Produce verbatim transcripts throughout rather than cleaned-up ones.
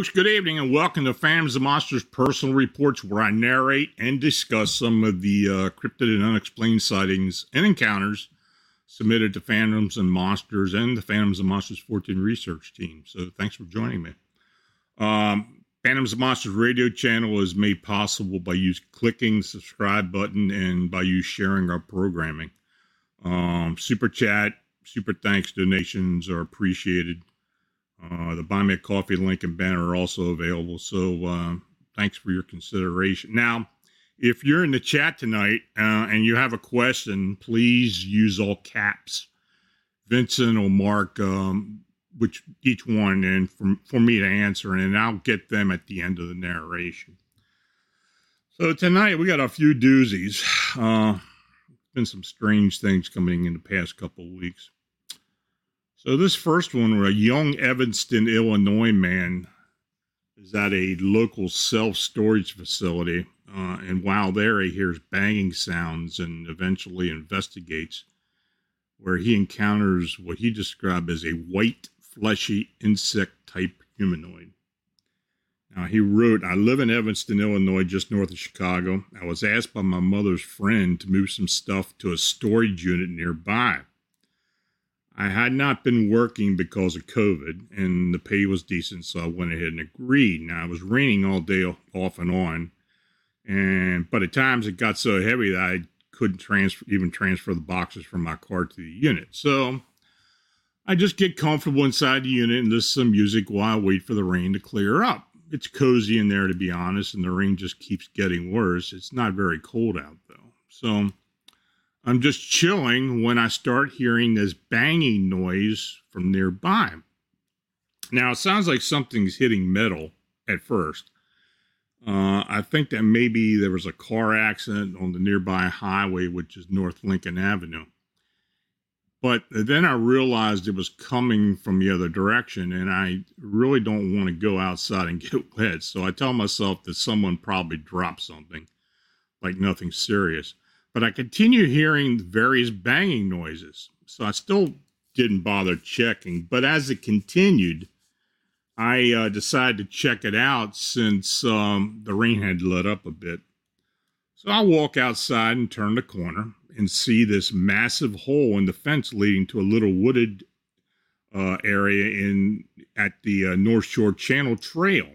folks, good evening, and welcome to Phantoms and Monsters Personal Reports, where I narrate and discuss some of the uh, cryptid and unexplained sightings and encounters submitted to Phantoms and Monsters and the Phantoms and Monsters fourteen research team. So thanks for joining me. Um, Phantoms and Monsters radio channel is made possible by you clicking the subscribe button and by you sharing our programming. Um, super chat, super thanks donations are appreciated. Uh, the Buy Me a Coffee link and banner are also available. So uh, thanks for your consideration. Now, if you're in the chat tonight uh, and you have a question, please use all caps. Vincent or Mark, um, which each one, and for, for me to answer, and I'll get them at the end of the narration. So tonight we got a few doozies. Uh, been some strange things coming in the past couple of weeks. So this first one, where a young Evanston, Illinois man is at a local self-storage facility, uh, and while there he hears banging sounds and eventually investigates, where he encounters what he described as a white, fleshy, insect-type humanoid. Now he wrote, "I live in Evanston, Illinois, just north of Chicago. I was asked by my mother's friend to move some stuff to a storage unit nearby. I had not been working because of COVID, and the pay was decent, so I went ahead and agreed. Now, it was raining all day off and on, and but at times it got so heavy that I couldn't transfer, even transfer the boxes from my car to the unit. So I just get comfortable inside the unit and listen to music while I wait for the rain to clear up. It's cozy in there, to be honest, and the rain just keeps getting worse. It's not very cold out, though. So I'm just chilling when I start hearing this banging noise from nearby. Now, it sounds like something's hitting metal at first. Uh, I think that maybe there was a car accident on the nearby highway, which is North Lincoln Avenue. But then I realized it was coming from the other direction, and I really don't want to go outside and get wet. So I tell myself that someone probably dropped something, like nothing serious. But I continue hearing various banging noises, so I still didn't bother checking. But as it continued, I uh, decided to check it out since um, the rain had let up a bit. So I walk outside and turn the corner and see this massive hole in the fence leading to a little wooded uh, area in at the uh, North Shore Channel Trail.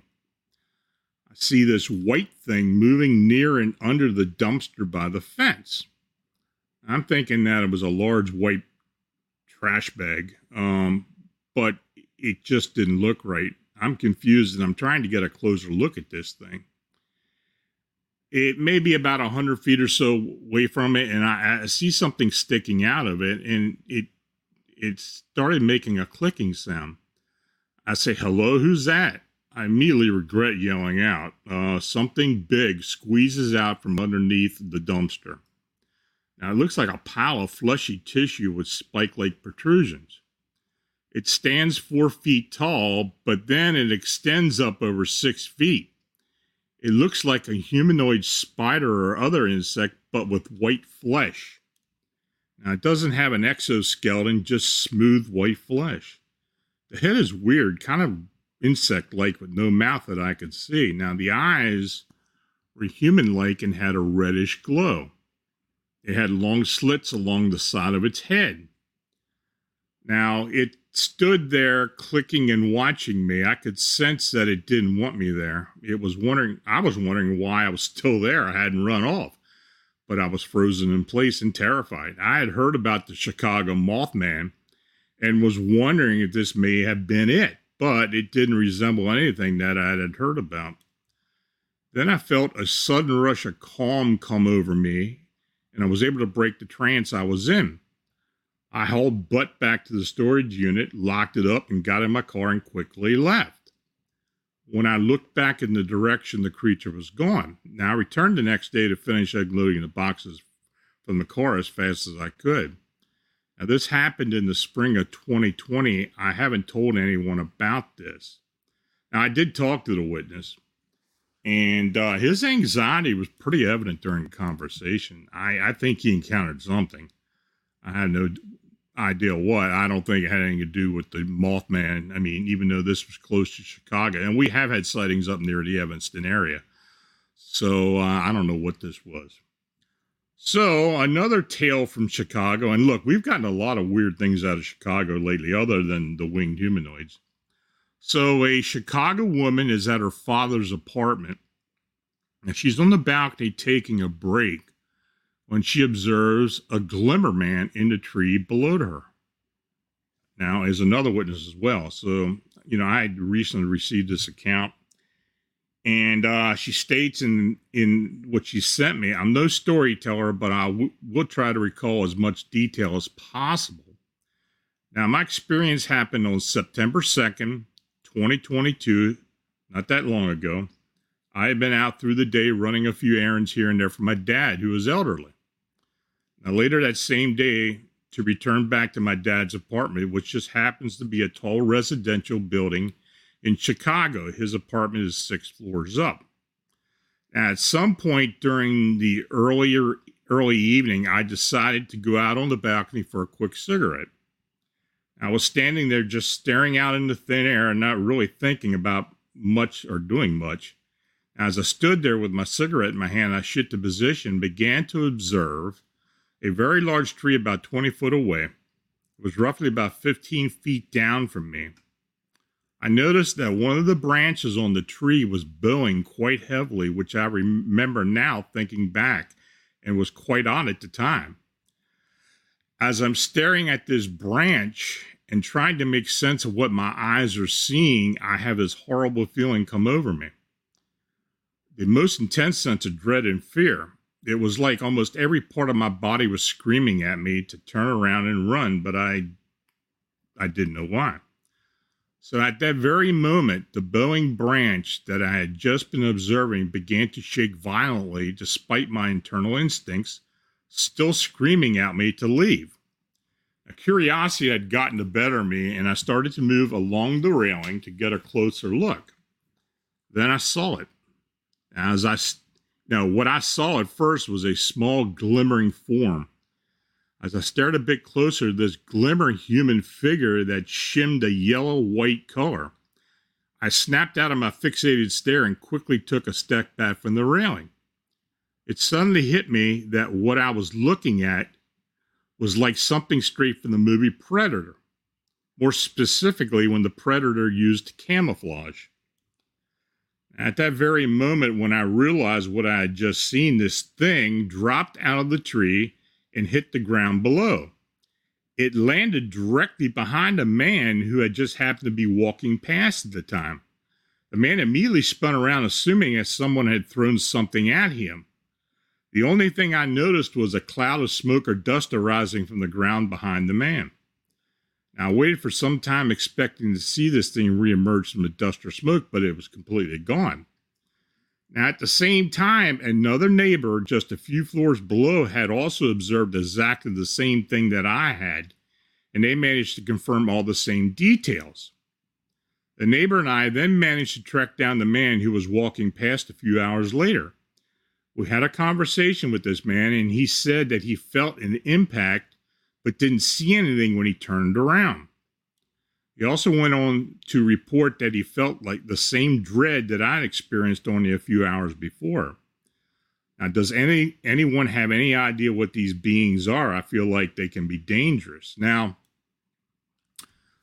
See this white thing moving near and under the dumpster by the fence. I'm thinking that it was a large white trash bag, um, but it just didn't look right. I'm confused, and I'm trying to get a closer look at this thing. It may be about one hundred feet or so away from it, and I, I see something sticking out of it, and it it started making a clicking sound. I say, "Hello, who's that?" I immediately regret yelling out. Uh, something big squeezes out from underneath the dumpster. Now, it looks like a pile of fleshy tissue with spike-like protrusions. It stands four feet tall, but then it extends up over six feet. It looks like a humanoid spider or other insect, but with white flesh. Now, it doesn't have an exoskeleton, just smooth white flesh. The head is weird, kind of insect-like with no mouth that I could see. Now, the eyes were human-like and had a reddish glow. It had long slits along the side of its head. Now, it stood there clicking and watching me. I could sense that it didn't want me there. It was wondering, I was wondering why I was still there. I hadn't run off, but I was frozen in place and terrified. I had heard about the Chicago Mothman and was wondering if this may have been it. But it didn't resemble anything that I had heard about. Then I felt a sudden rush of calm come over me, and I was able to break the trance I was in. I hauled butt back to the storage unit, locked it up, and got in my car and quickly left. When I looked back in the direction the creature was gone, now I returned the next day to finish unloading the boxes from the car as fast as I could. Now, this happened in the spring of twenty twenty. I haven't told anyone about this. Now, I did talk to the witness, and uh, his anxiety was pretty evident during the conversation. I, I think he encountered something. I have no idea what. I don't think it had anything to do with the Mothman. I mean, even though this was close to Chicago, and we have had sightings up near the Evanston area. So uh, I don't know what this was. So another tale from Chicago. And look, we've gotten a lot of weird things out of Chicago lately, other than the winged humanoids. So a Chicago woman is at her father's apartment, and she's on the balcony taking a break when she observes a Glimmer Man in the tree below her. Now, is another witness as well. So, you know, I had recently received this account, and uh, she states in in what she sent me, I'm no storyteller, but I w- will try to recall as much detail as possible. Now, my experience happened on September second, twenty twenty-two, not that long ago. I had been out through the day running a few errands here and there for my dad, who was elderly. Now, later that same day, to return back to my dad's apartment, which just happens to be a tall residential building in Chicago. His apartment is six floors up. Now, at some point during the earlier early evening, I decided to go out on the balcony for a quick cigarette. I was standing there just staring out into thin air and not really thinking about much or doing much. As I stood there with my cigarette in my hand, I shifted the position, began to observe a very large tree about twenty foot away. It was roughly about fifteen feet down from me. I noticed that one of the branches on the tree was bowing quite heavily, which I remember now thinking back, and was quite odd at the time. As I'm staring at this branch and trying to make sense of what my eyes are seeing, I have this horrible feeling come over me. The most intense sense of dread and fear. It was like almost every part of my body was screaming at me to turn around and run, but I I didn't know why. So at that very moment, the bowing branch that I had just been observing began to shake violently despite my internal instincts, still screaming at me to leave. Now, curiosity had gotten the better of me, and I started to move along the railing to get a closer look. Then I saw it. As I, now what I saw at first was a small glimmering form. As I stared a bit closer, this glimmering human figure that shimmed a yellow-white color. I snapped out of my fixated stare and quickly took a step back from the railing. It suddenly hit me that what I was looking at was like something straight from the movie Predator. More specifically, when the Predator used camouflage. At that very moment, when I realized what I had just seen, this thing dropped out of the tree and hit the ground below. It landed directly behind a man who had just happened to be walking past at the time. The man immediately spun around, assuming that someone had thrown something at him. The only thing I noticed was a cloud of smoke or dust arising from the ground behind the man. I waited for some time expecting to see this thing reemerge from the dust or smoke, but it was completely gone. Now, at the same time, another neighbor just a few floors below had also observed exactly the same thing that I had, and they managed to confirm all the same details. The neighbor and I then managed to track down the man who was walking past a few hours later. We had a conversation with this man, and he said that he felt an impact but didn't see anything when he turned around. He also went on to report that he felt like the same dread that I'd experienced only a few hours before. Now, does any anyone have any idea what these beings are? I feel like they can be dangerous. Now,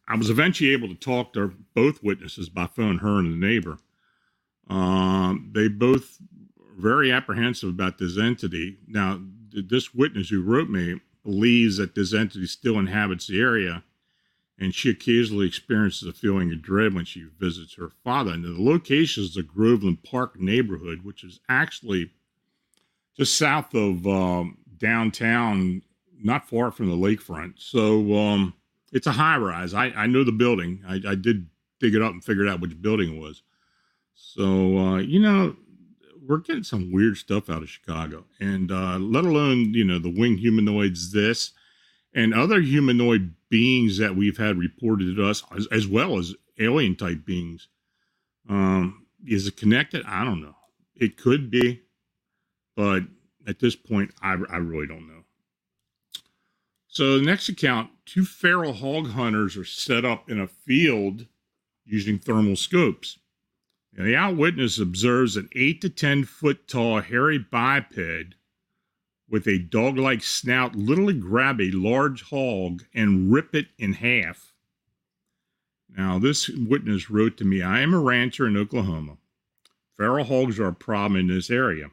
I was eventually able to talk to both witnesses by phone, her and the neighbor. Um, they both were very apprehensive about this entity. Now, this witness who wrote me believes that this entity still inhabits the area, and she occasionally experiences a feeling of dread when she visits her father. And the location is the Groveland Park neighborhood, which is actually just south of um, downtown, not far from the lakefront. So um, it's a high-rise. I, I know the building. I, I did dig it up and figured out which building it was. So, uh, you know, we're getting some weird stuff out of Chicago, and uh, let alone, you know, the winged humanoids, this and other humanoid beings that we've had reported to us, as, as well as alien type beings. Um, is it connected? I don't know. It could be, but at this point, I, I really don't know. So the next account two feral hog hunters are set up in a field using thermal scopes. And the eyewitness observes an eight to ten foot tall hairy biped with a dog-like snout literally grab a large hog and rip it in half. Now, this witness wrote to me, "I am a rancher in Oklahoma. Feral hogs are a problem in this area.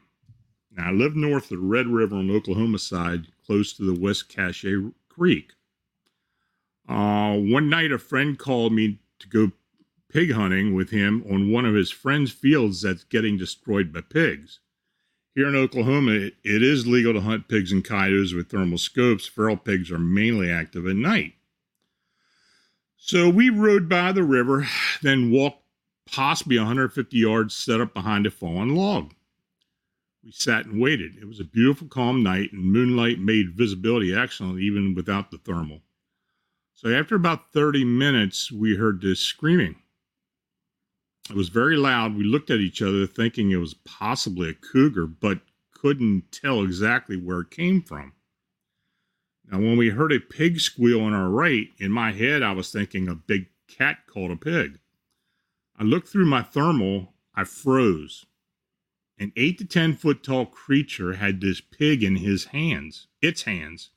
Now, I live north of the Red River on the Oklahoma side, close to the West Cache Creek. Uh, one night, a friend called me to go pig hunting with him on one of his friend's fields that's getting destroyed by pigs. Here in Oklahoma, it, it is legal to hunt pigs and coyotes with thermal scopes. Feral pigs are mainly active at night. So we rode by the river, then walked possibly one hundred fifty yards set up behind a fallen log. We sat and waited. It was a beautiful, calm night, and moonlight made visibility excellent even without the thermal. So after about thirty minutes, we heard this screaming. It was very loud. We looked at each other thinking it was possibly a cougar, but couldn't tell exactly where it came from. Now, when we heard a pig squeal on our right, in my head, I was thinking a big cat caught a pig. I looked through my thermal. I froze. An eight to ten foot tall creature had this pig in his hands, its hands.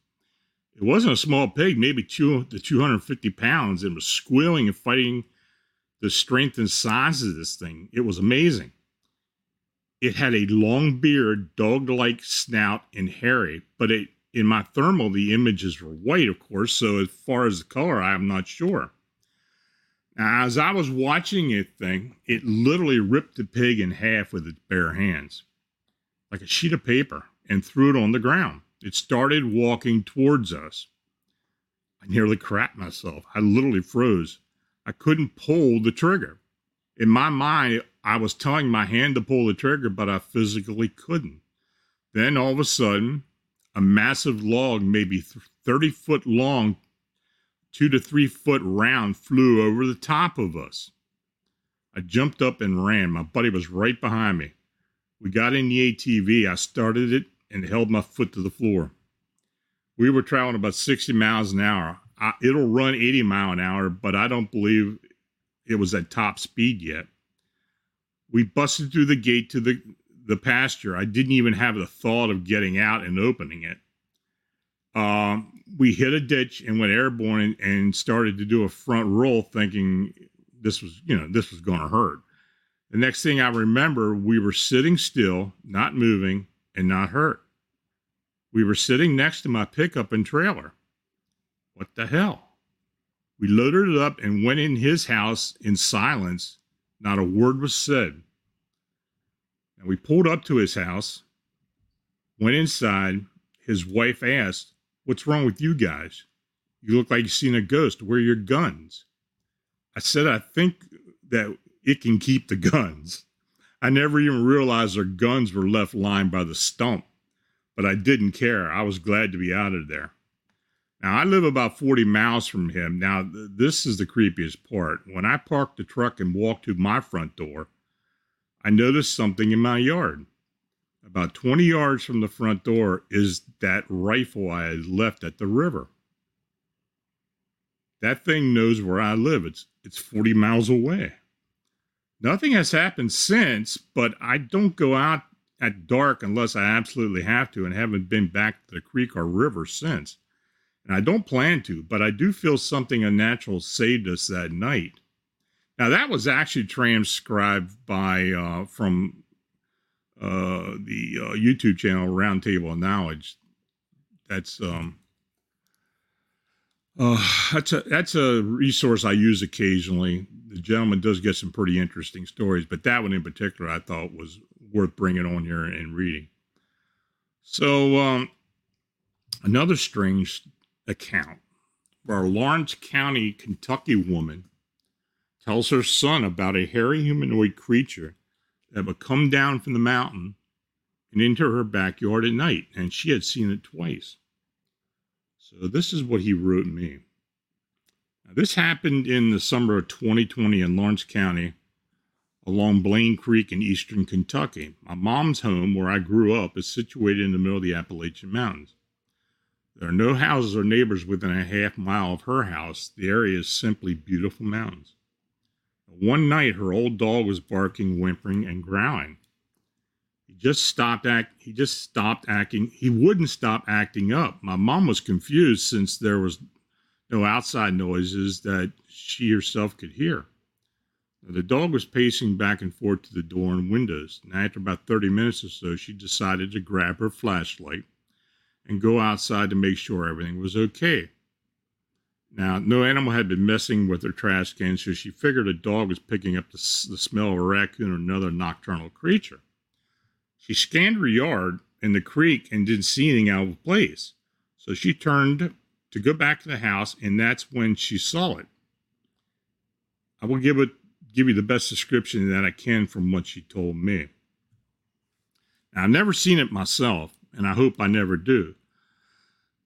It wasn't a small pig, maybe two to two hundred fifty pounds. It was squealing and fighting the strength and size of this thing. It was amazing. It had a long beard, dog-like snout, and hairy. But it, in my thermal, the images were white, of course, so as far as the color, I'm not sure. Now, as I was watching it thing, it literally ripped the pig in half with its bare hands, like a sheet of paper, and threw it on the ground. It started walking towards us. I nearly crapped myself. I literally froze. I couldn't pull the trigger. In my mind, I was telling my hand to pull the trigger, but I physically couldn't. Then all of a sudden, a massive log, maybe thirty foot long, two to three foot round, flew over the top of us. I jumped up and ran. My buddy was right behind me. We got in the A T V. I started it and held my foot to the floor. We were traveling about sixty miles an hour. I, it'll run eighty mile an hour, but I don't believe it was at top speed yet. We busted through the gate to the, the pasture. I didn't even have the thought of getting out and opening it. Um, We hit a ditch and went airborne and started to do a front roll thinking this was, you know, this was going to hurt. The next thing I remember, we were sitting still, not moving and not hurt. We were sitting next to my pickup and trailer. What the hell? We loaded it up and went in his house in silence. Not a word was said. And we pulled up to his house, went inside. His wife asked, "What's wrong with you guys? You look like you've seen a ghost. Where are your guns?" I said, "I think that it can keep the guns." I never even realized our guns were left lying by the stump, but I didn't care. I was glad to be out of there. Now, I live about forty miles from him. Now, th- this is the creepiest part. When I parked the truck and walked to my front door, I noticed something in my yard. About twenty yards from the front door is that rifle I had left at the river. That thing knows where I live. It's it's forty miles away. Nothing has happened since, but I don't go out at dark unless I absolutely have to, and haven't been back to the creek or river since. And I don't plan to, but I do feel something unnatural saved us that night. Now, that was actually transcribed by uh, from... Uh, the uh, YouTube channel Roundtable of Knowledge. That's um, uh, that's a that's a resource I use occasionally. The gentleman does get some pretty interesting stories, but that one in particular I thought was worth bringing on here and reading. So um, another strange account where a Lawrence County, Kentucky woman tells her son about a hairy humanoid creature that would come down from the mountain and into her backyard at night, and she had seen it twice. So this is what he wrote me. Now, this happened in the summer of twenty twenty in Lawrence County, along Blaine Creek in eastern Kentucky. My mom's home, where I grew up, is situated in the middle of the Appalachian Mountains. There are no houses or neighbors within a half mile of her house. The area is simply beautiful mountains. One night, her old dog was barking, whimpering, and growling. He just stopped act. He just stopped acting. He wouldn't stop acting up. My mom was confused since there was no outside noises that she herself could hear. The dog was pacing back and forth to the door and windows. And after about thirty minutes or so, she decided to grab her flashlight and go outside to make sure everything was okay. Now, no animal had been messing with her trash can, so she figured a dog was picking up the, the smell of a raccoon or another nocturnal creature. She scanned her yard and the creek and didn't see anything out of place. So she turned to go back to the house, and that's when she saw it. I will give it give you the best description that I can from what she told me. Now, I've never seen it myself, and I hope I never do.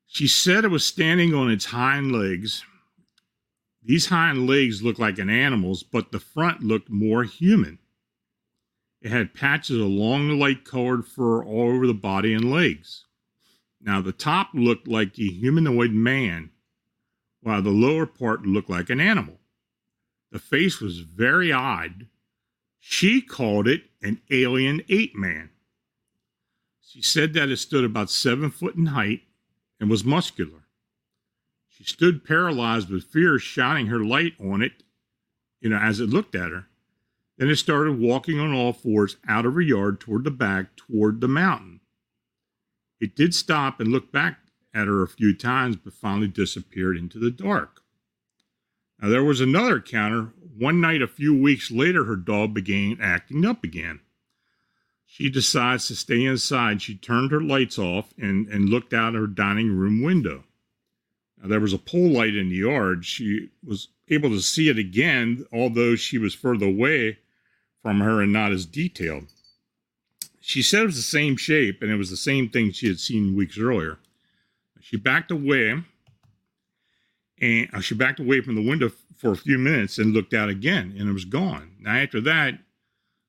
She said it was standing on its hind legs. These hind legs looked like an animal's, but the front looked more human. It had patches of long, light-colored fur all over the body and legs. Now, the top looked like a humanoid man, while the lower part looked like an animal. The face was very odd. She called it an alien ape man. She said that it stood about seven foot in height and was muscular. She stood paralyzed with fear, shining her light on it, you know, as it looked at her. Then it started walking on all fours out of her yard toward the back, toward the mountain. It did stop and look back at her a few times, but finally disappeared into the dark. Now, there was another encounter. One night a few weeks later, her dog began acting up again. She decides to stay inside. She turned her lights off and, and looked out her dining room window. Now, there was a pole light in the yard. She was able to see it again, although she was further away from her and not as detailed. She said it was the same shape, and it was the same thing she had seen weeks earlier. She backed away. And she backed away from the window for a few minutes and looked out again, and it was gone. Now, after that,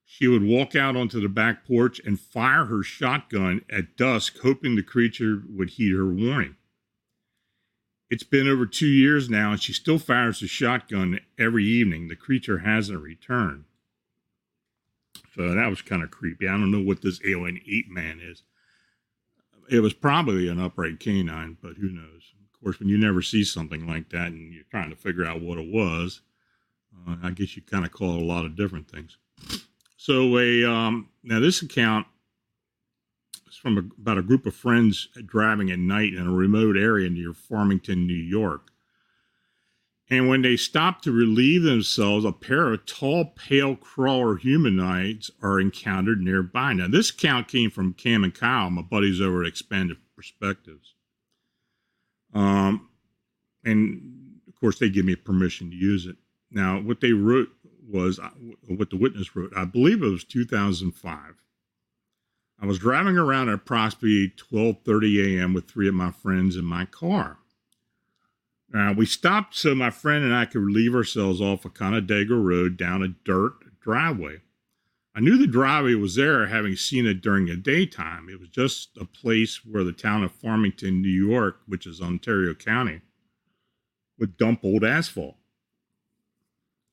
she would walk out onto the back porch and fire her shotgun at dusk, hoping the creature would heed her warning. It's been over two years now, and she still fires the shotgun every evening. The creature hasn't returned. So that was kind of creepy. I don't know what this alien ape man is. It was probably an upright canine, but who knows? Of course, when you never see something like that and you're trying to figure out what it was, uh, I guess you kind of call it a lot of different things. So a um, now this account is from a, about a group of friends driving at night in a remote area near Farmington, New York. And when they stop to relieve themselves, a pair of tall, pale crawler humanoids are encountered nearby. Now, this account came from Cam and Kyle, my buddies over at Expanded Perspectives. Um, and of course they give me permission to use it. Now, what they wrote was what the witness wrote. I believe it was two thousand five. I was driving around at approximately twelve thirty a.m. with three of my friends in my car. Now, we stopped so my friend and I could relieve ourselves off a Canandaigua road down a dirt driveway. I knew the driveway was there, having seen it during the daytime. It was just a place where the town of Farmington, New York, which is Ontario County, would dump old asphalt.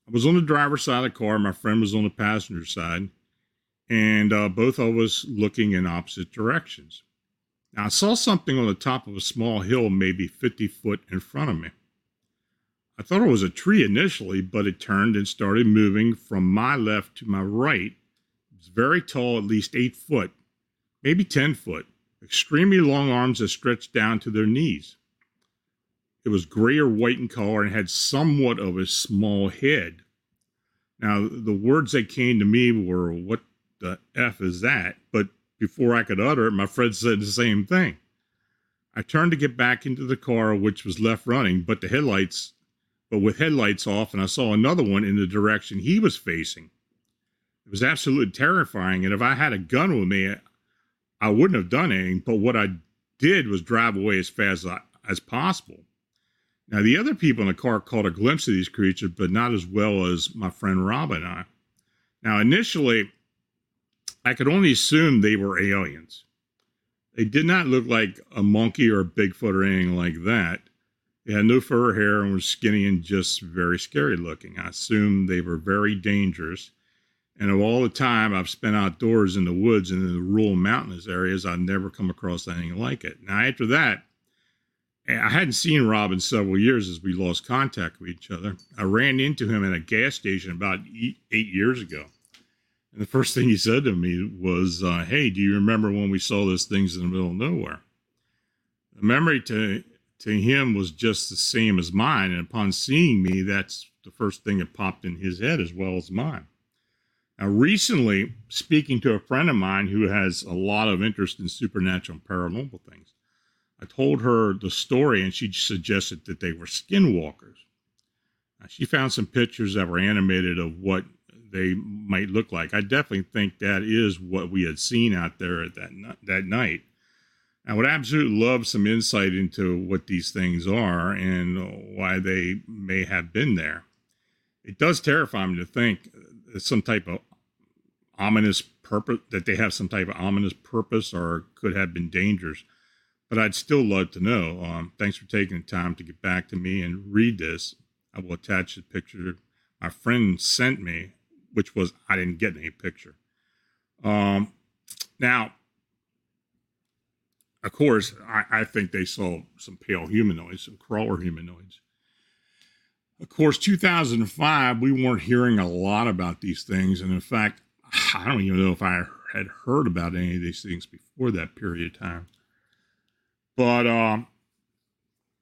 I was on the driver's side of the car. My friend was on the passenger side, and uh, both of us looking in opposite directions. Now, I saw something on the top of a small hill, maybe fifty foot in front of me. I thought it was a tree initially, but it turned and started moving from my left to my right. Very tall, at least eight foot, maybe ten foot, extremely long arms that stretched down to their knees. It was gray or white in color and had somewhat of a small head. Now, the words that came to me were, "What the F is that?" But before I could utter it, my friend said the same thing. I turned to get back into the car, which was left running, but the headlights, but with headlights off, and I saw another one in the direction he was facing. It was absolutely terrifying, and if I had a gun with me, I wouldn't have done anything, but what I did was drive away as fast as, I, as possible. Now, the other people in the car caught a glimpse of these creatures, but not as well as my friend Rob and I. Now, initially, I could only assume they were aliens. They did not look like a monkey or a Bigfoot or anything like that. They had no fur or hair and were skinny and just very scary looking. I assumed they were very dangerous. And of all the time I've spent outdoors in the woods and in the rural mountainous areas, I've never come across anything like it. Now, after that, I hadn't seen Rob in several years as we lost contact with each other. I ran into him at a gas station about eight years ago. And the first thing he said to me was, uh, hey, do you remember when we saw those things in the middle of nowhere? The memory to to him was just the same as mine. And upon seeing me, that's the first thing that popped in his head as well as mine. Now, recently, speaking to a friend of mine who has a lot of interest in supernatural and paranormal things, I told her the story, and she suggested that they were skinwalkers. Now, she found some pictures that were animated of what they might look like. I definitely think that is what we had seen out there at that, that night. I would absolutely love some insight into what these things are and why they may have been there. It does terrify me to think that some type of ominous purpose, that they have some type of ominous purpose or could have been dangerous. But I'd still love to know. Um, thanks for taking the time to get back to me and read this. I will attach the picture my friend sent me, which was, I didn't get any picture. Um, now, of course, I, I think they saw some pale humanoids, some crawler humanoids. Of course, two thousand five, we weren't hearing a lot about these things. And in fact, I don't even know if I had heard about any of these things before that period of time. But um,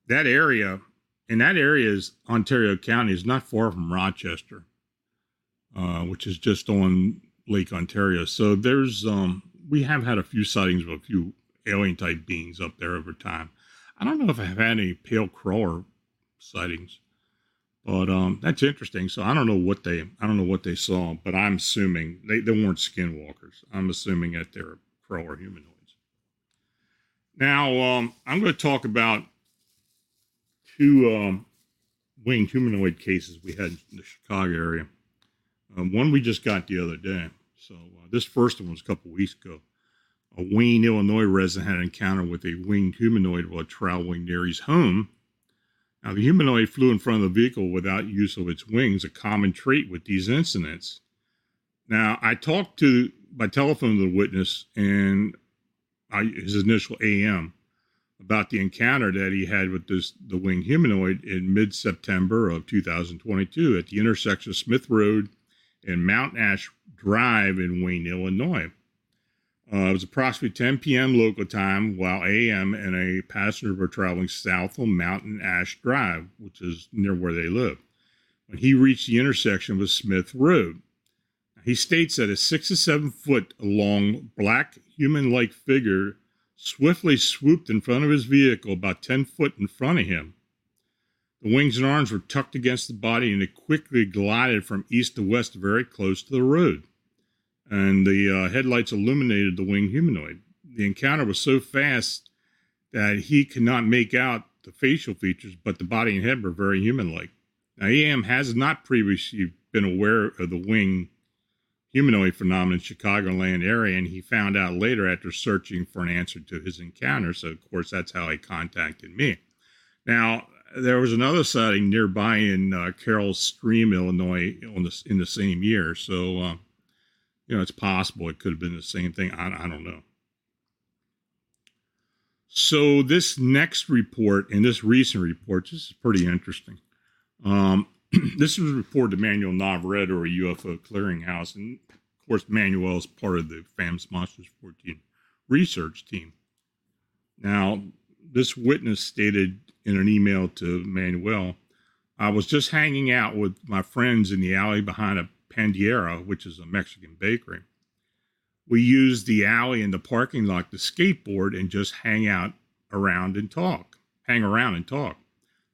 that area, and that area is Ontario County, is not far from Rochester, uh, which is just on Lake Ontario. So there's, um, we have had a few sightings of a few alien type beings up there over time. I don't know if I've had any pale crawler sightings, but um, that's interesting. So I don't know what they, I don't know what they saw, but I'm assuming they, they weren't skinwalkers. I'm assuming that they're crawler humanoids. Now, um, I'm going to talk about two um, winged humanoid cases we had in the Chicago area. Um, one we just got the other day. So uh, this first one was a couple weeks ago. A Wayne, Illinois resident had an encounter with a winged humanoid while traveling near his home. Now, the humanoid flew in front of the vehicle without use of its wings, a common trait with these incidents. Now, I talked to by telephone to the witness and his initial A M about the encounter that he had with this the winged humanoid in mid-September of two thousand twenty-two at the intersection of Smith Road and Mountain Ash Drive in Wayne, Illinois. Uh, it was approximately ten p.m. local time, while A M and a passenger were traveling south on Mountain Ash Drive, which is near where they live, when he reached the intersection with Smith Road. He states that a six to seven foot long black human-like figure swiftly swooped in front of his vehicle about ten foot in front of him. The wings and arms were tucked against the body and it quickly glided from east to west very close to the road. And the uh, headlights illuminated the winged humanoid. The encounter was so fast that he could not make out the facial features, but the body and head were very human-like. Now, E M has not previously been aware of the wing humanoid phenomenon in Chicagoland area, and he found out later after searching for an answer to his encounter. So, of course, that's how he contacted me. Now, there was another sighting nearby in uh, Carroll Stream, Illinois, on the, in the same year. So, uh, you know, it's possible it could have been the same thing. I, I don't know. So this next report, and this recent report, this is pretty interesting. Um, This was reported to Manuel Navarrete, or a U F O Clearinghouse, and of course Manuel is part of the Phantoms and Monsters fourteen research team. Now, this witness stated in an email to Manuel, "I was just hanging out with my friends in the alley behind a pandera, which is a Mexican bakery. We used the alley and the parking lot to skateboard and just hang out around and talk, hang around and talk.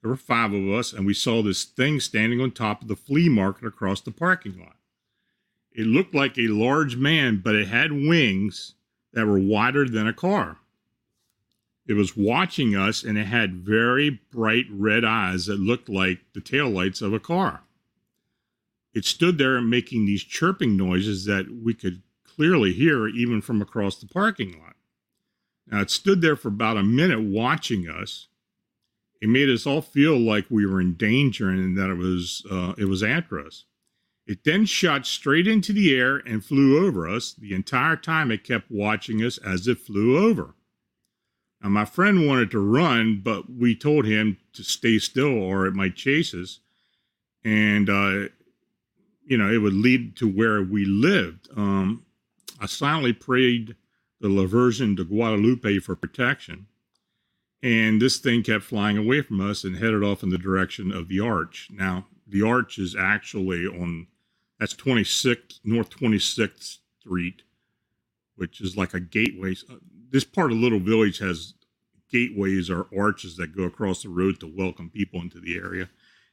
There were five of us, and we saw this thing standing on top of the flea market across the parking lot. It looked like a large man, but it had wings that were wider than a car. It was watching us, and it had very bright red eyes that looked like the taillights of a car. It stood there making these chirping noises that we could clearly hear even from across the parking lot. Now, it stood there for about a minute watching us. It made us all feel like we were in danger and that it was uh, it was after us. It then shot straight into the air and flew over us. The entire time it kept watching us as it flew over. Now, my friend wanted to run, but we told him to stay still or it might chase us. And, uh, you know, it would lead to where we lived. Um, I silently prayed the La Virgen de Guadalupe for protection. And this thing kept flying away from us and headed off in the direction of the arch. Now, the arch is actually on, that's twenty-sixth, North twenty-sixth Street, which is like a gateway. This part of Little Village has gateways or arches that go across the road to welcome people into the area.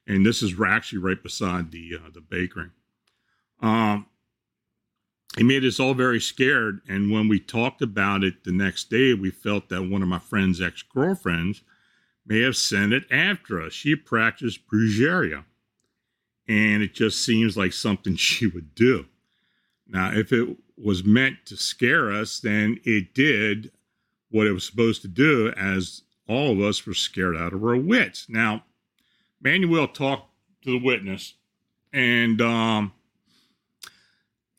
And this is actually right beside the uh, the bakery. Um, it made us all very scared. And when we talked about it the next day, we felt that one of my friend's ex-girlfriends may have sent it after us. She practiced brujería, and it just seems like something she would do. Now, if it was meant to scare us, then it did what it was supposed to do, as all of us were scared out of our wits. Now, Manuel talked to the witness, and um,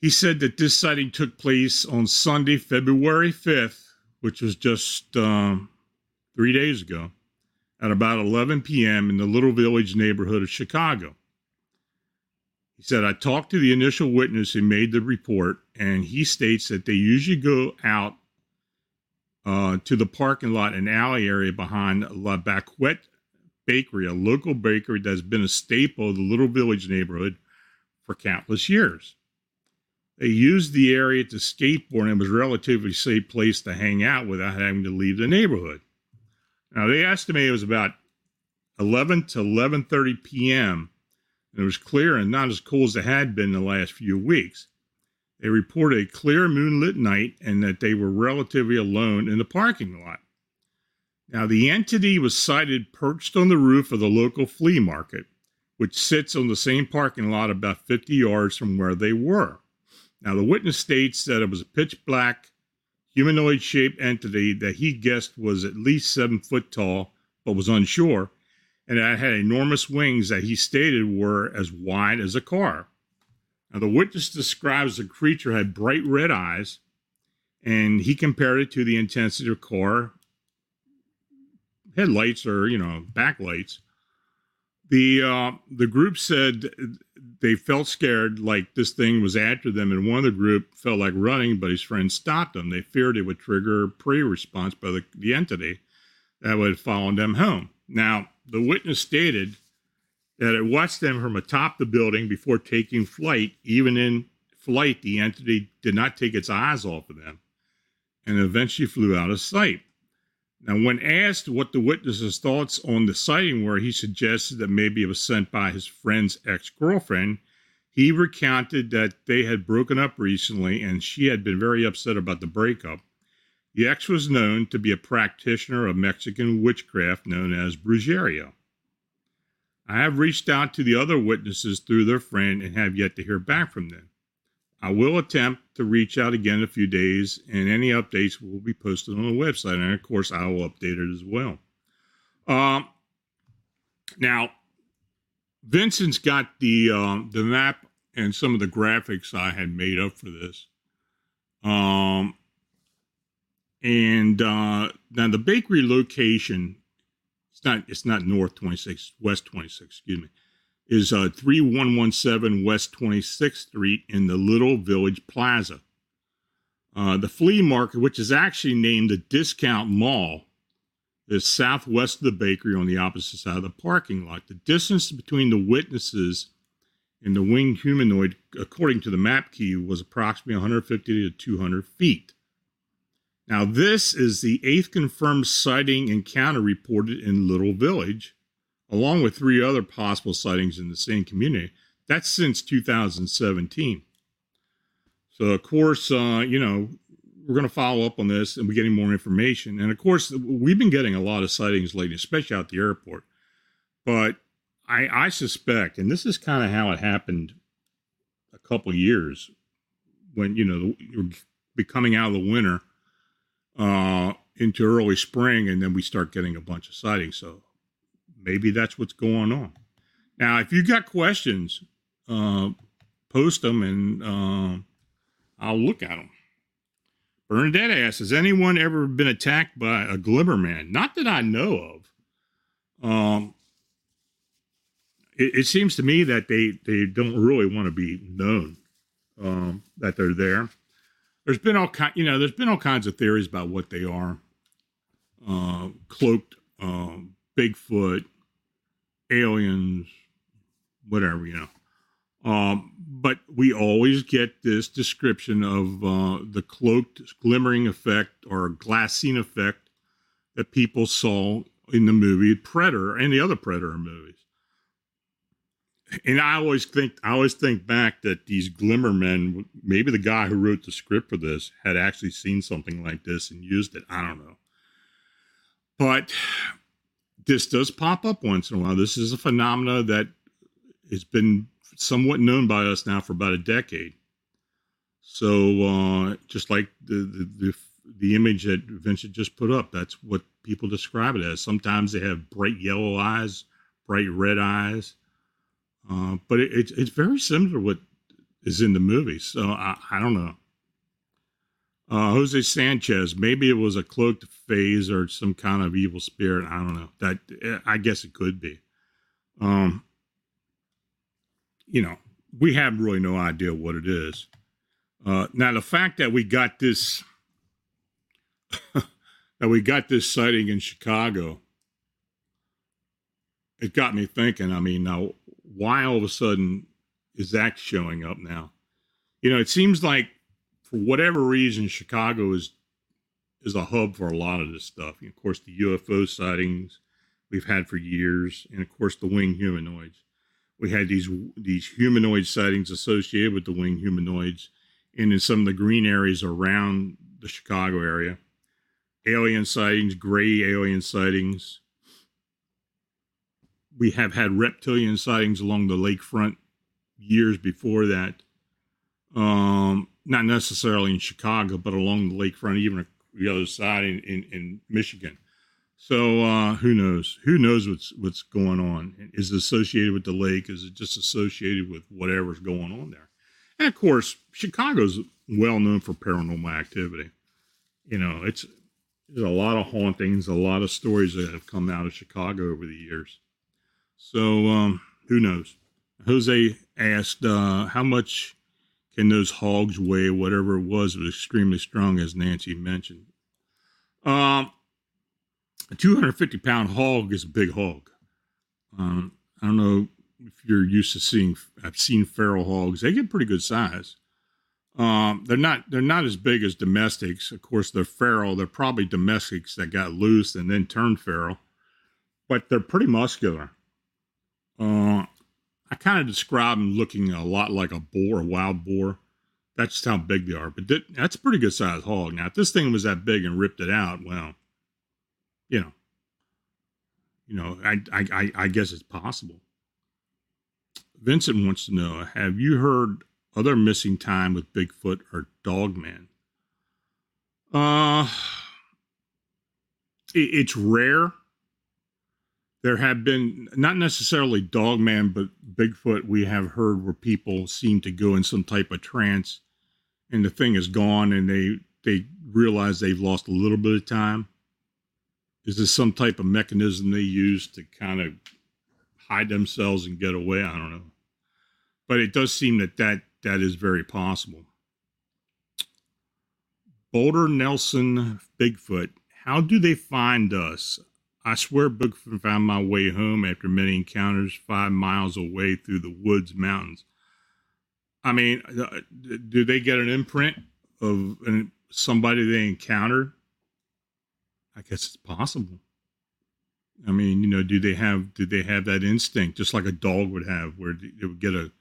he said that this sighting took place on Sunday, February fifth, which was just um, three days ago, at about eleven p.m. in the Little Village neighborhood of Chicago. He said, I talked to the initial witness who made the report, and he states that they usually go out uh, to the parking lot and alley area behind La Baquette Bakery, a local bakery that's been a staple of the Little Village neighborhood for countless years. They used the area to skateboard, and it was a relatively safe place to hang out without having to leave the neighborhood. Now, they estimate it was about eleven to eleven thirty p.m., and it was clear and not as cool as it had been the last few weeks. They reported a clear moonlit night and that they were relatively alone in the parking lot. Now, the entity was sighted perched on the roof of the local flea market, which sits on the same parking lot about fifty yards from where they were. Now, the witness states that it was a pitch black, humanoid-shaped entity that he guessed was at least seven foot tall, but was unsure, and it had enormous wings that he stated were as wide as a car. Now, the witness describes the creature had bright red eyes, and he compared it to the intensity of car headlights or, you know, backlights. The, uh, the group said they felt scared, like this thing was after them, and one of the group felt like running, but his friend stopped them. They feared it would trigger a prey response by the, the entity that would follow them home. Now, the witness stated that it watched them from atop the building before taking flight. Even in flight, the entity did not take its eyes off of them and eventually flew out of sight. Now, when asked what the witness's thoughts on the sighting were, he suggested that maybe it was sent by his friend's ex-girlfriend. He recounted that they had broken up recently and she had been very upset about the breakup. The ex was known to be a practitioner of Mexican witchcraft known as brujería. I have reached out to the other witnesses through their friend and have yet to hear back from them. I will attempt to reach out again in a few days, and any updates will be posted on the website, and of course I will update it as well. Um, now, Vincent's got the um, the map and some of the graphics I had made up for this. Um. And uh, now the bakery location, it's not it's not North twenty-six, West twenty-six, excuse me, is uh, thirty-one seventeen West twenty-sixth Street in the Little Village Plaza. Uh, the flea market, which is actually named the Discount Mall, is southwest of the bakery on the opposite side of the parking lot. The distance between the witnesses and the winged humanoid, according to the map key, was approximately one hundred fifty to two hundred feet. Now, this is the eighth confirmed sighting encounter reported in Little Village, along with three other possible sightings in the same community. That's since two thousand seventeen. So, of course, uh, you know, we're going to follow up on this and we're getting more information. And, of course, we've been getting a lot of sightings lately, especially out at the airport. But I, I suspect, and this is kind of how it happened a couple of years when, you know, you're becoming out of the winter. Uh, into early spring, and then we start getting a bunch of sightings. So maybe that's what's going on. Now, if you got questions, uh, post them, and uh, I'll look at them. Bernadette asks, has anyone ever been attacked by a Glimmer Man? Not that I know of. Um, it, it seems to me that they, they don't really want to be known, um, that they're there. There's been all kind, you know, there's been all kinds of theories about what they are. Uh, cloaked, um, Bigfoot, aliens, whatever, you know. Um, but we always get this description of uh, the cloaked glimmering effect or glassine effect that people saw in the movie Predator and the other Predator movies. And I always think, I always think back that these Glimmer Men, maybe the guy who wrote the script for this had actually seen something like this and used it. I don't know. But this does pop up once in a while. This is a phenomena that has been somewhat known by us now for about a decade. So uh, just like the, the the the image that Vincent just put up, that's what people describe it as. Sometimes they have bright yellow eyes, bright red eyes, uh, but it, it's it's very similar to what is in the movie. So I, I don't know. Uh, Jose Sanchez, maybe it was a cloaked phase or some kind of evil spirit. I don't know. That I guess it could be. Um, you know, we have really no idea what it is. Uh, now, the fact that we got this, that we got this sighting in Chicago, it got me thinking. I mean, now why all of a sudden is that showing up now? You know, it seems like for whatever reason, Chicago is, is a hub for a lot of this stuff. And of course, the U F O sightings we've had for years. And of course, the winged humanoids. We had these these humanoid sightings associated with the winged humanoids, and in some of the green areas around the Chicago area, alien sightings, gray alien sightings. We have had reptilian sightings along the lakefront years before that, um, not necessarily in Chicago, but along the lakefront, even the other side in, in, in Michigan. So uh, who knows? Who knows what's what's going on? Is it associated with the lake? Is it just associated with whatever's going on there? And of course, Chicago's well known for paranormal activity. You know, it's there's a lot of hauntings, a lot of stories that have come out of Chicago over the years. So um, who knows? Jose asked, uh, "How much can those hogs weigh?" Whatever it was, it was extremely strong, as Nancy mentioned. Um. A two hundred fifty pound hog is a big hog. Um, I don't know if you're used to seeing, I've seen feral hogs. They get pretty good size. Um, they're not, they're not as big as domestics. Of course, they're feral. They're probably domestics that got loose and then turned feral, but they're pretty muscular. Uh, I kind of describe them looking a lot like a boar, a wild boar. That's just how big they are, but th- that's a pretty good size hog. Now, if this thing was that big and ripped it out, well, You know, you know, I, I, I guess it's possible. Vincent wants to know, have you heard other missing time with Bigfoot or Dogman? Uh, it, it's rare. There have been, not necessarily Dogman, but Bigfoot we have heard where people seem to go in some type of trance and the thing is gone and they, they realize they've lost a little bit of time. Is this some type of mechanism they use to kind of hide themselves and get away? I don't know. But it does seem that that, that is very possible. Boulder Nelson Bigfoot. How do they find us? I swear Bigfoot found my way home after many encounters five miles away through the woods, mountains. I mean, do they get an imprint of somebody they encountered? I guess it's possible. I mean, you know, do they have, do they have that instinct just like a dog would have where they would get a,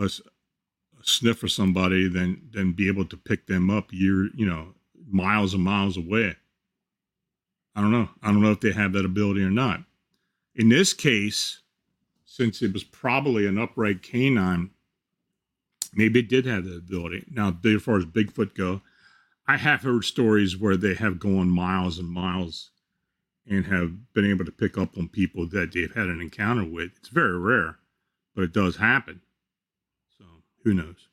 a, a sniff for somebody, then, then be able to pick them up year, you know, miles and miles away. I don't know. I don't know if they have that ability or not. In this case, since it was probably an upright canine, maybe it did have that ability. Now, as far as Bigfoot go, I have heard stories where they have gone miles and miles and have been able to pick up on people that they've had an encounter with. It's very rare, but it does happen. So who knows?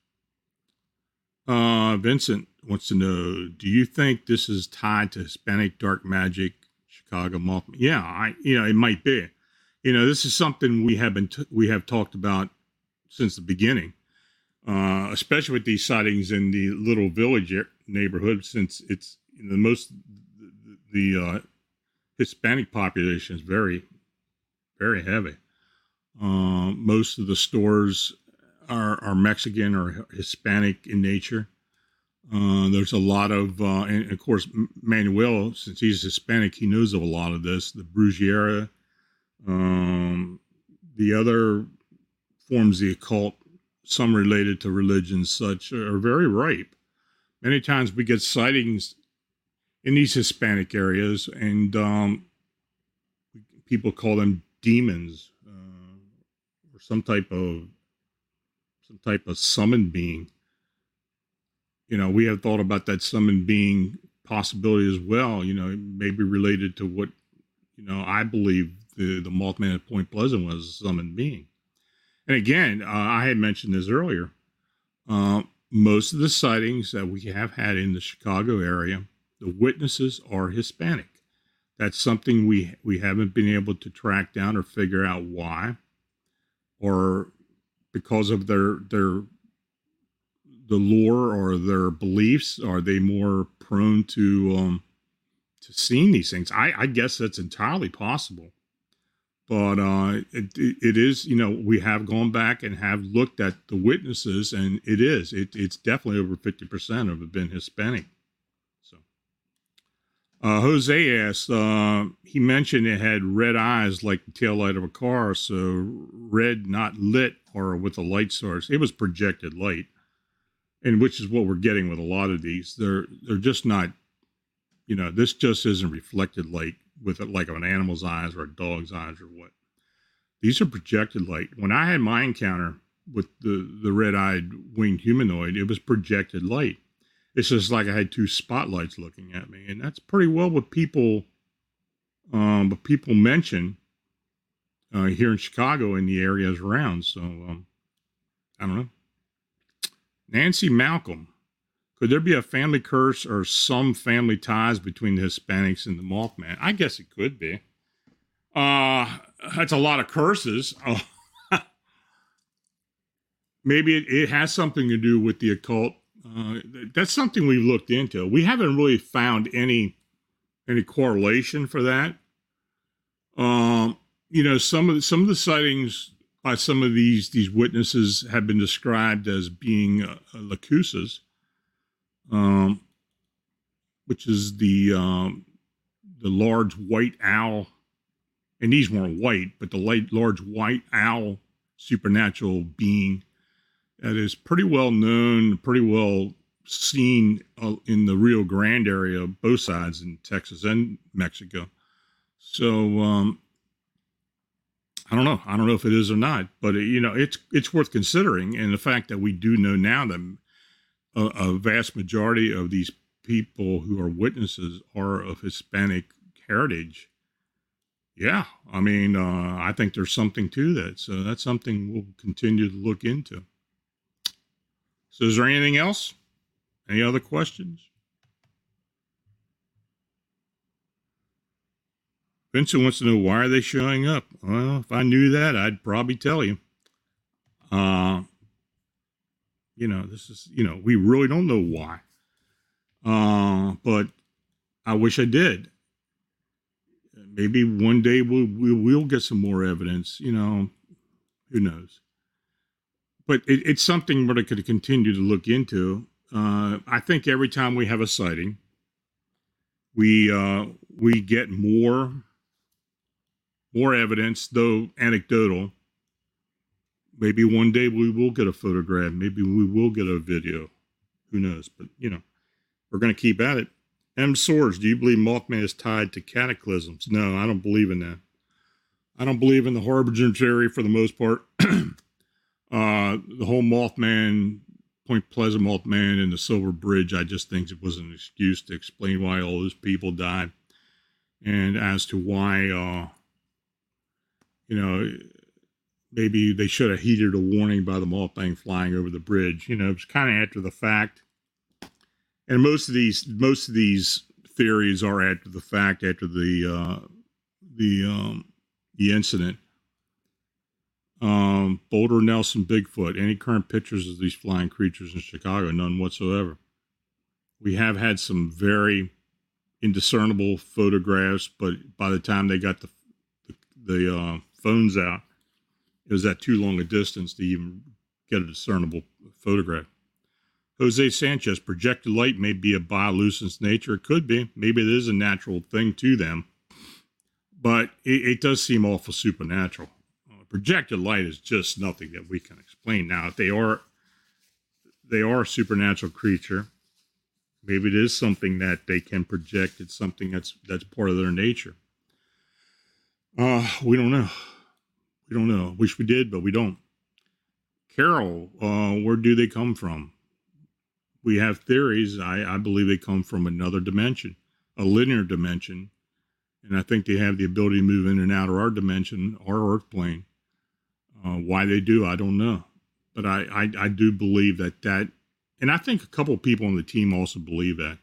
Uh, Vincent wants to know, do you think this is tied to Hispanic dark magic, Chicago Mothman? Yeah, I, you know, it might be. You know, this is something we have been, t- we have talked about since the beginning, uh, especially with these sightings in the Little Village neighborhood, since it's the most, the, the uh, Hispanic population is very, very heavy. Uh, most of the stores are, are Mexican or Hispanic in nature. Uh, there's a lot of, uh, and of course, Manuel, since he's Hispanic, he knows of a lot of this, the brujería, um, the other forms of the occult, some related to religion, such are very ripe. Many times we get sightings in these Hispanic areas, and um, people call them demons, uh, or some type of some type of summoned being. You know, we have thought about that summoned being possibility as well. You know, maybe related to what, you know, I believe the the Mothman at Point Pleasant was a summoned being. And again, uh, I had mentioned this earlier. Uh, most of the sightings that we have had in the Chicago area, the witnesses are Hispanic. That's something we we haven't been able to track down or figure out why, or because of their their the lore or their beliefs. Are they more prone to um, to seeing these things? I, I guess that's entirely possible. But uh, it, it is, you know, we have gone back and have looked at the witnesses, and it is, it, it's definitely over fifty percent of it been Hispanic. Uh, Jose asked, uh, he mentioned it had red eyes like the taillight of a car, so red not lit or with a light source. It was projected light, and which is what we're getting with a lot of these. They're they're just not, you know, this just isn't reflected light with it like an animal's eyes or a dog's eyes or what. These are projected light. When I had my encounter with the, the red-eyed winged humanoid, it was projected light. It's just like I had two spotlights looking at me, and that's pretty well what people, um, what people mention uh, here in Chicago and the areas around. So um, I don't know. Nancy Malcolm, could there be a family curse or some family ties between the Hispanics and the Mothman? I guess it could be. Uh, that's a lot of curses. Oh. Maybe it, it has something to do with the occult. Uh, that's something we've looked into. We haven't really found any any correlation for that. Um, you know, some of the, some of the sightings by some of these these witnesses have been described as being uh, lacusas, um, which is the um, the large white owl, and these weren't white, but the light, large white owl supernatural being. That is pretty well known, pretty well seen uh, in the Rio Grande area, both sides in Texas and Mexico. So um, I don't know. I don't know if it is or not, but it, you know, it's it's worth considering. And the fact that we do know now that a, a vast majority of these people who are witnesses are of Hispanic heritage. Yeah, I mean, uh, I think there's something to that. So that's something we'll continue to look into. So is there anything else? Any other questions? Vincent wants to know, why are they showing up? Well, if I knew that, I'd probably tell you. Uh, you know, this is, you know, we really don't know why. Uh, but I wish I did. Maybe one day we'll, we will get some more evidence, you know, who knows? But it, it's something that I could continue to look into. Uh, I think every time we have a sighting, we uh, we get more more evidence, though anecdotal. Maybe one day we will get a photograph. Maybe we will get a video. Who knows? But, you know, we're going to keep at it. M. Swords, do you believe Mothman is tied to cataclysms? No, I don't believe in that. I don't believe in the Harbinger theory for the most part. Uh, the whole Mothman Point Pleasant Mothman and the Silver Bridge, I just think it was an excuse to explain why all those people died. And as to why, uh, you know, maybe they should have heeded a warning by the Mothman flying over the bridge. You know, it was kind of after the fact. And most of these, most of these theories are after the fact, after the, uh, the, um, the incident. Um, Boulder, Nelson, Bigfoot. Any current pictures of these flying creatures in Chicago? None whatsoever. We have had some very indiscernible photographs, but by the time they got the the, the uh, phones out, it was at too long a distance to even get a discernible photograph. Jose Sanchez. Projected light may be of bioluminescent nature. It could be. Maybe it is a natural thing to them, but it, it does seem awful supernatural. Projected light is just nothing that we can explain. Now, if they are, they are a supernatural creature, maybe it is something that they can project. It's something that's that's part of their nature. Uh, we don't know. We don't know. Wish we did, but we don't. Carol, uh, where do they come from? We have theories. I, I believe they come from another dimension, a linear dimension, and I think they have the ability to move in and out of our dimension, our Earth plane. Uh, why they do, I don't know. But I, I, I do believe that that, and I think a couple of people on the team also believe that,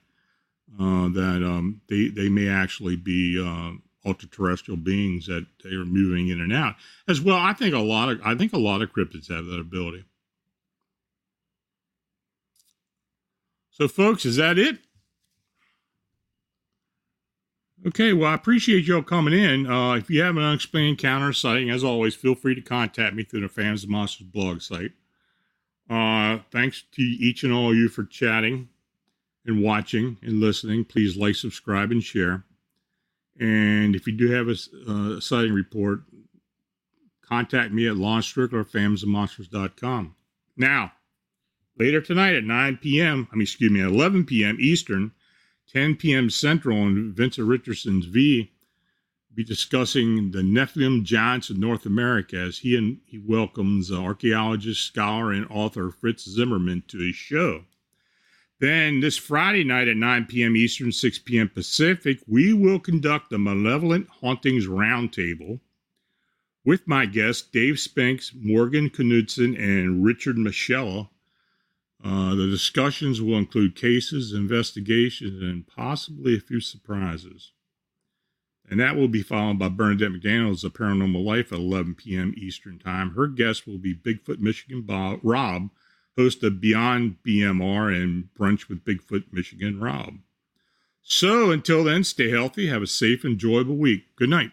uh, that um, they, they may actually be uh, ultra-terrestrial beings that they are moving in and out. As well, I think a lot of, I think a lot of cryptids have that ability. So folks, is that it? Okay, well, I appreciate y'all coming in. Uh, if you have an unexplained encounter sighting, as always, feel free to contact me through the Phantoms and Monsters blog site. Uh, thanks to each and all of you for chatting and watching and listening. Please like, subscribe, and share. And if you do have a uh, sighting report, contact me at lawnstrick or phantoms and monsters dot com. Now, later tonight at nine p.m., I mean, excuse me, at eleven p.m. Eastern, ten p.m. Central, on Vincent Richardson's V, be discussing the Nephilim giants of North America as he and he welcomes archaeologist, scholar, and author Fritz Zimmerman to his show. Then this Friday night at nine p.m. Eastern, six p.m. Pacific, we will conduct the Malevolent Hauntings Roundtable with my guests Dave Spinks, Morgan Knudsen, and Richard Michella. Uh, the discussions will include cases, investigations, and possibly a few surprises. And that will be followed by Bernadette McDaniel's A Paranormal Life at eleven p.m. Eastern Time. Her guest will be Bigfoot Michigan Bob, Rob, host of Beyond B M R and Brunch with Bigfoot Michigan Rob. So until then, stay healthy, have a safe, enjoyable week. Good night.